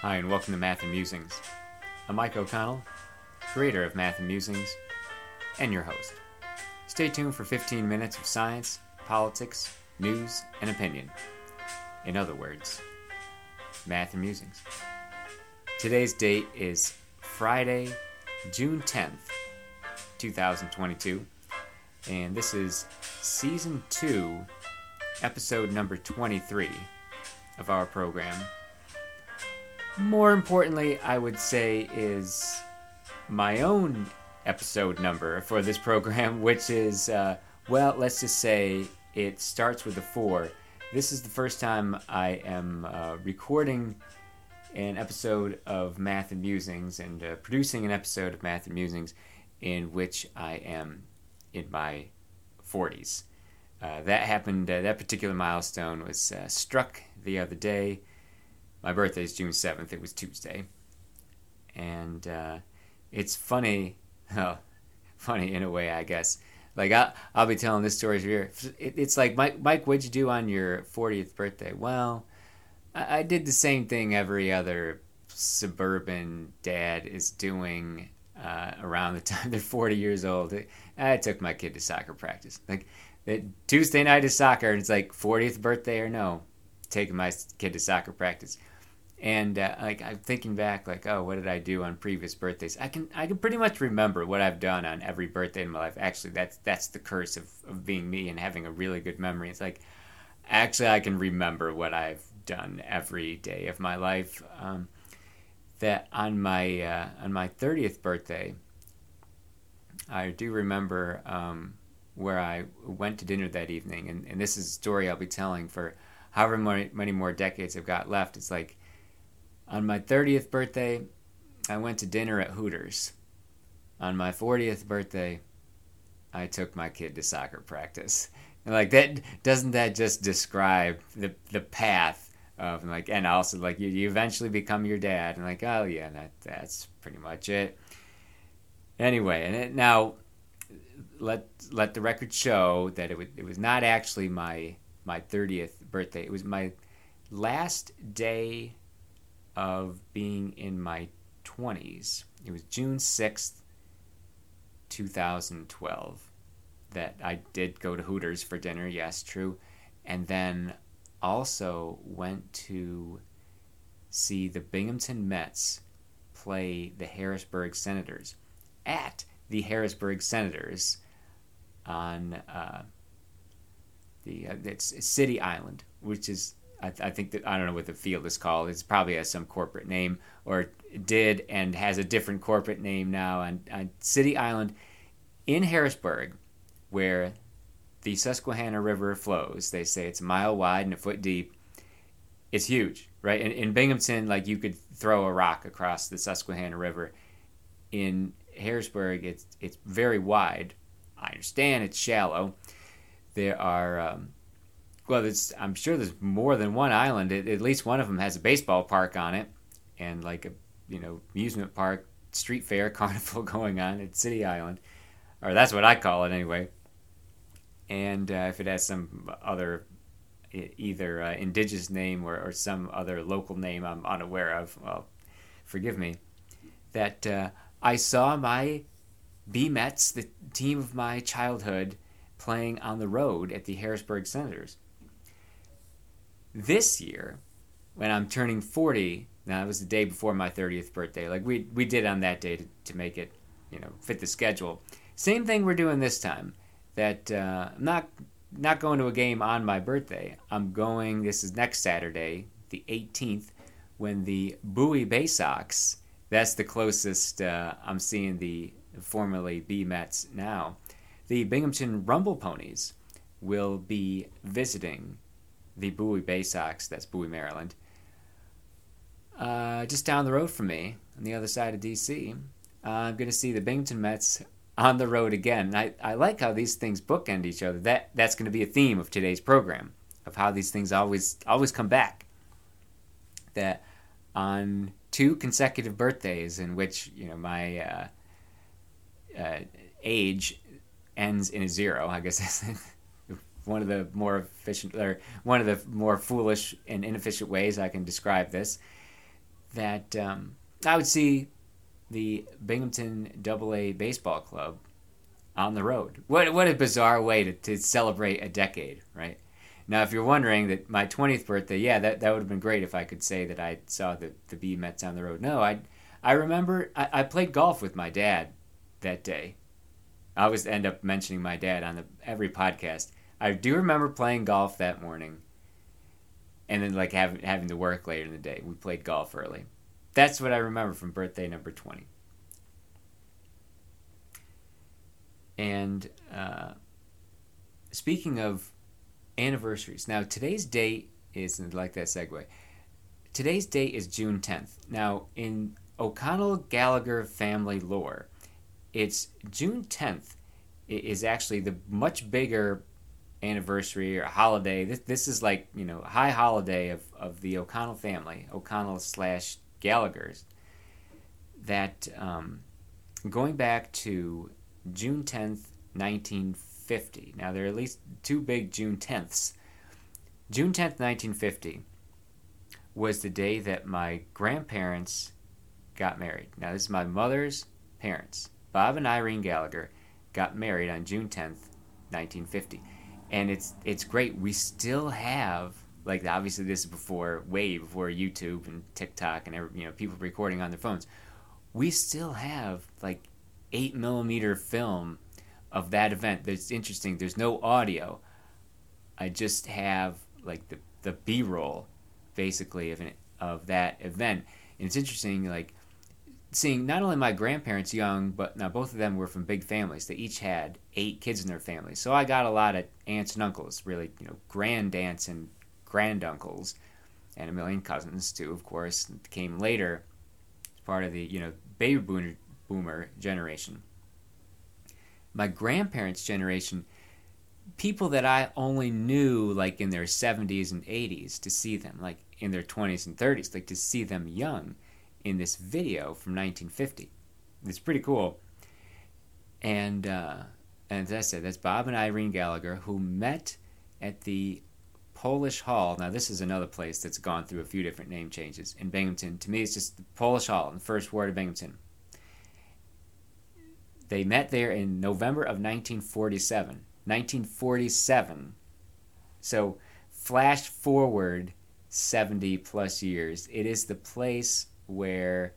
Hi, and welcome to Math & Musings. I'm Mike O'Connell, creator of Math & Musings, and your host. Stay tuned for 15 minutes of science, politics, news, and opinion. In other words, Math & Musings. Today's date is Friday, June 10th, 2022, and this is Season 2, Episode number 23 of our program. More importantly, I would say, is my own episode number for this program, which is, let's just say it starts with a 4. This is the first time I am recording an episode of Math and Musings and producing an episode of Math and Musings in which I am in my 40s. That particular milestone was struck the other day. My birthday is June 7th. It was Tuesday. And it's funny. Funny in a way, I guess. Like, I'll be telling this story here. It's like, Mike, what'd you do on your 40th birthday? Well, I did the same thing every other suburban dad is doing around the time they're 40 years old. I took my kid to soccer practice. Like, Tuesday night is soccer, and it's like 40th birthday or no. Taking my kid to soccer practice, and I'm thinking back, what did I do on previous birthdays? I can pretty much remember what I've done on every birthday in my life. Actually, that's the curse of being me and having a really good memory. It's like, actually, I can remember what I've done every day of my life. That on my 30th birthday, I do remember where I went to dinner that evening, and this is a story I'll be telling for however many more decades I've got left. It's like, on my 30th birthday, I went to dinner at Hooters. On my 40th birthday, I took my kid to soccer practice. And that doesn't that just describe the path of and also you eventually become your dad, and oh yeah, that's pretty much it. Anyway, and now let the record show that it was not actually my 30th birthday. It was my last day of being in my 20s. It was June 6th, 2012, that I did go to Hooters for dinner, yes, true, and then also went to see the Binghamton Mets play the Harrisburg Senators at the Harrisburg Senators on... it's City Island, which is, I think that, I don't know what the field is called. It probably has some corporate name, or did, and has a different corporate name now. On City Island in Harrisburg, where the Susquehanna River flows, they say it's a mile wide and a foot deep. It's huge, right? In Binghamton, you could throw a rock across the Susquehanna River. In Harrisburg, it's very wide. I understand it's shallow. There are, I'm sure there's more than one island. At least one of them has a baseball park on it, and amusement park, street fair, carnival going on at City Island, or that's what I call it anyway. And if it has some other, either indigenous name or some other local name I'm unaware of, well, forgive me. That I saw my B-Mets, the team of my childhood, playing on the road at the Harrisburg Senators. This year, when I'm turning 40, now it was the day before my 30th birthday, we did on that day to make it, fit the schedule. Same thing we're doing this time, that I'm not going to a game on my birthday. I'm going, this is next Saturday, the 18th, when the Bowie Bay Sox, that's the closest I'm seeing the formerly B-Mets now, the Binghamton Rumble Ponies will be visiting the Bowie Bay Sox, that's Bowie, Maryland, just down the road from me, on the other side of D.C. I'm going to see the Binghamton Mets on the road again. And I like how these things bookend each other. That's going to be a theme of today's program, of how these things always come back. That on two consecutive birthdays in which my age ends in a 0. I guess that's one of the more foolish and inefficient ways I can describe this. that I would see the Binghamton AA Baseball Club on the road. What a bizarre way to celebrate a decade, right? Now, if you're wondering that my 20th birthday, yeah, that would have been great if I could say that I saw the B Mets on the road. No, I remember I played golf with my dad that day. I always end up mentioning my dad on every podcast. I do remember playing golf that morning and then like having to work later in the day. We played golf early. That's what I remember from birthday number 20. And speaking of anniversaries, now today's date is, and I like that segue, today's date is June 10th. Now, in O'Connell Gallagher family lore, it's June 10th is actually the much bigger anniversary or holiday. This is like, you know, high holiday of the O'Connell family, O'Connell/Gallagher's, that going back to June 10th, 1950. Now, there are at least two big June 10ths. June 10th, 1950 was the day that my grandparents got married. Now, this is my mother's parents. Bob and Irene Gallagher got married on June 10th, 1950. And it's great. We still have, like, obviously this is before, way before YouTube and TikTok and, every, you know, people recording on their phones. We still have, like, 8mm film of that event. That's interesting. There's no audio. I just have like the B-roll, basically, of that event. And it's interesting, like seeing not only my grandparents young, but now both of them were from big families. They each had 8 kids in their family. So I got a lot of aunts and uncles, really, you know, grand aunts and grand uncles, and a million cousins too, of course. Came later, as part of the, you know, baby boomer generation. My grandparents' generation, people that I only knew like in their 70s and 80s, to see them like in their 20s and 30s, like to see them young in this video from 1950. It's pretty cool. And as I said, that's Bob and Irene Gallagher, who met at the Polish Hall. Now, this is another place that's gone through a few different name changes in Binghamton. To me, it's just the Polish Hall in the first ward of Binghamton. They met there in November of 1947. 1947. So flash forward 70 plus years. It is the place where,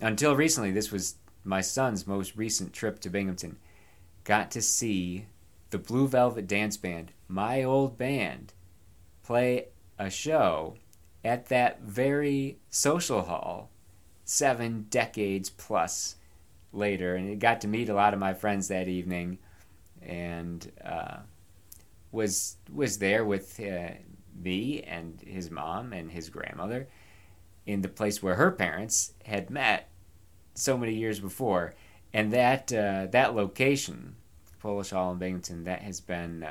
until recently, this was my son's most recent trip to Binghamton, got to see the Blue Velvet Dance Band, my old band, play a show at that very social hall 7 decades plus later, and got to meet a lot of my friends that evening, and was there with me and his mom and his grandmother in the place where her parents had met so many years before. And that location, Polish Hall in Binghamton, that has been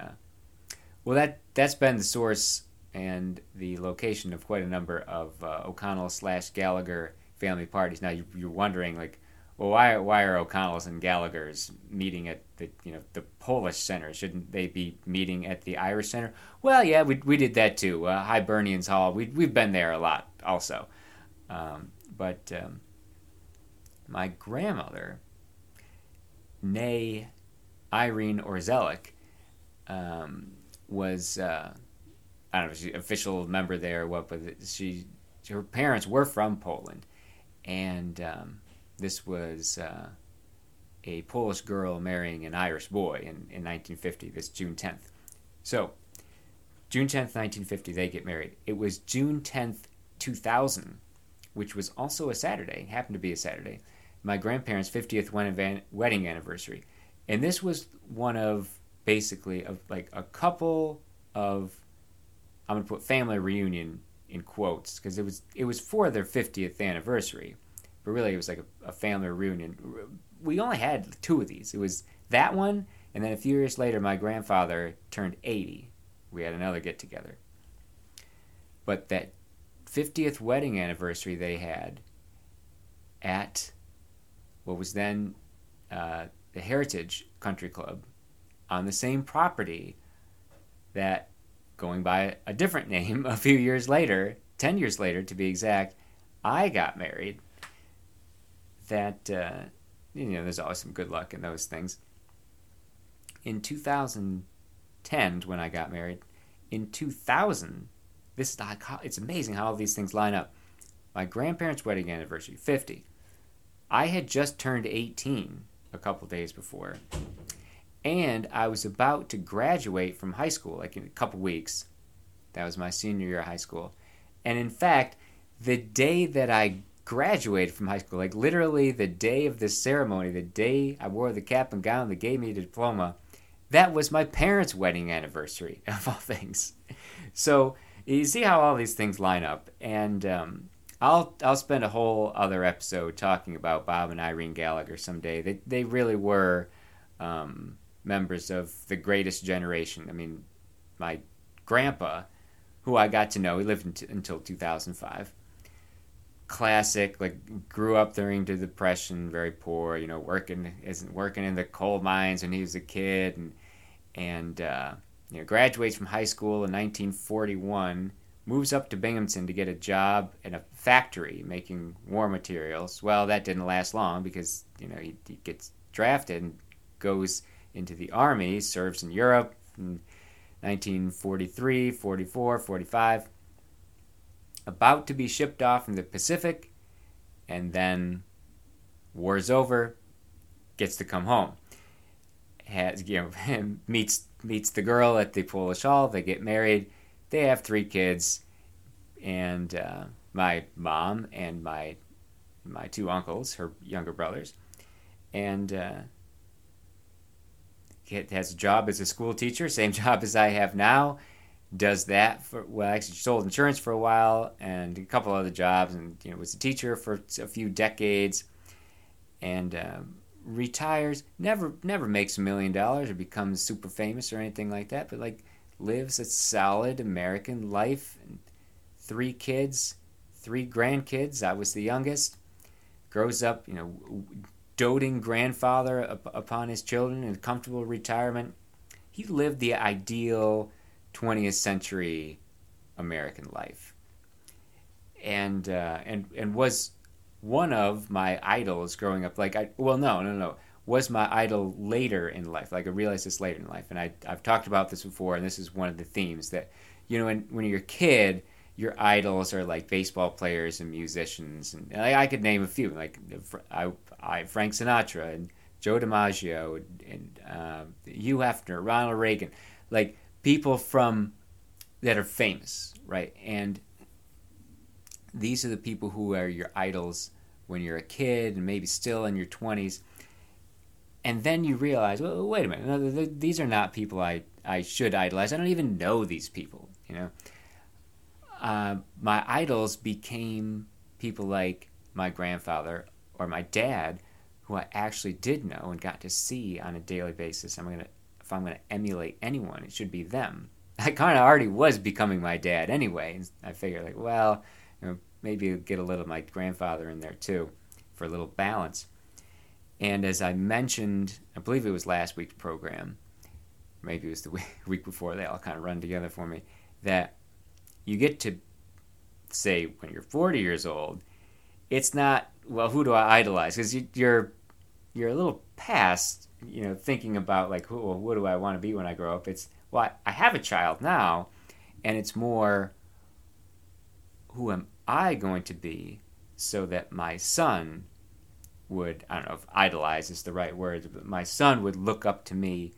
that's been the source and the location of quite a number of O'Connell/Gallagher family parties. Now you're wondering, like, well, why are O'Connell's and Gallagher's meeting at the, you know, the Polish Center? Shouldn't they be meeting at the Irish Center? Well, yeah, we did that too. Hibernian's Hall, we've been there a lot also. But my grandmother, Nay Irene Orzelik, was I don't know if she's an official member there or what, but her parents were from Poland, and this was a Polish girl marrying an Irish boy in 1950, this June 10th. So, June 10th, 1950, they get married. It was June 10th, 2000, which was also a Saturday, happened to be a Saturday, my grandparents' 50th wedding anniversary. And this was one of, basically, of like a couple of, I'm going to put family reunion in quotes, because it was for their 50th anniversary. But really, it was like a family reunion. We only had 2 of these. It was that one, and then a few years later, my grandfather turned 80. We had another get-together. But that 50th wedding anniversary they had at what was then the Heritage Country Club, on the same property that, going by a different name a few years later, 10 years later to be exact, I got married, that, you know, there's always some good luck in those things. In 2010, when I got married, in 2000, it's amazing how all these things line up. My grandparents' wedding anniversary, 50. I had just turned 18 a couple days before, and I was about to graduate from high school, like in a couple weeks. That was my senior year of high school. And in fact, the day that I graduated from high school, like literally the day of this ceremony, the day I wore the cap and gown that gave me the diploma, that was my parents' wedding anniversary, of all things. So you see how all these things line up. And I'll spend a whole other episode talking about Bob and Irene Gallagher someday. They really were members of the greatest generation. I mean, my grandpa, who I got to know, he lived until 2005. Classic, like, grew up during the Depression, very poor, you know, working in the coal mines when he was a kid, and you know, graduates from high school in 1941, moves up to Binghamton to get a job in a factory making war materials. Well, that didn't last long because, you know, he gets drafted and goes into the army, serves in Europe in 1943, 44, 45. About to be shipped off in the Pacific, and then war's over, gets to come home. Has, you know, meets the girl at the Polish Hall. They get married. They have 3 kids, and my mom and my 2 uncles, her younger brothers, and has a job as a school teacher, same job as I have now. Does that for, well, actually sold insurance for a while and a couple other jobs, and, you know, was a teacher for a few decades, and retires. Never makes $1 million or becomes super famous or anything like that, but, like, lives a solid American life. And 3 kids, 3 grandkids. I was the youngest. Grows up, you know, doting grandfather upon his children in a comfortable retirement. He lived the ideal 20th century American life, and was one of my idols growing up. Like, was my idol later in life. Like, I realized this later in life, and I've talked about this before, and this is one of the themes that, you know, when you're a kid, your idols are like baseball players and musicians, and I could name a few, like Frank Sinatra and Joe DiMaggio and Hugh Hefner, Ronald Reagan, like, people from that are famous, right? And these are the people who are your idols when you're a kid and maybe still in your 20s. And then you realize, well, wait a minute, no, these are not people I should idolize. I don't even know these people, you know? My idols became people like my grandfather or my dad, who I actually did know and got to see on a daily basis. If I'm going to emulate anyone, it should be them. I kind of already was becoming my dad anyway. I figured, like, well, you know, maybe get a little of my grandfather in there too for a little balance. And as I mentioned, I believe it was last week's program, maybe it was the week before, they all kind of run together for me, that you get to say when you're 40 years old, it's not, well, who do I idolize? Because you're a little past, you know, thinking about, like, what do I want to be when I grow up? It's, well, I have a child now, and it's more, who am I going to be so that my son would, I don't know if idolize is the right word, but my son would look up to me,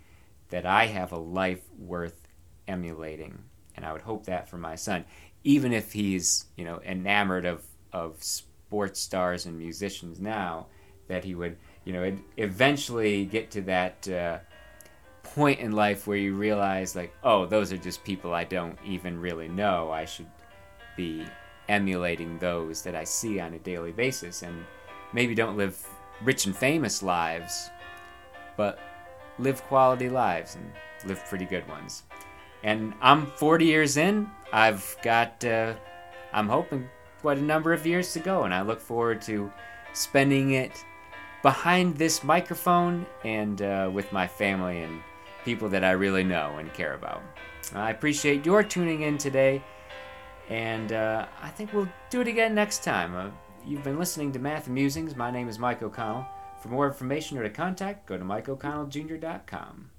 that I have a life worth emulating. And I would hope that for my son, even if he's, you know, enamored of sports stars and musicians now, that he would, you know, eventually get to that point in life where you realize, like, oh, those are just people I don't even really know. I should be emulating those that I see on a daily basis, and maybe don't live rich and famous lives, but live quality lives and live pretty good ones. And I'm 40 years in. I've got, I'm hoping, quite a number of years to go, and I look forward to spending it behind this microphone and with my family and people that I really know and care about. I appreciate your tuning in today, And I think we'll do it again next time. You've been listening to Math & Musings. My name is Mike O'Connell. For more information or to contact, go to MikeOConnellJr.com.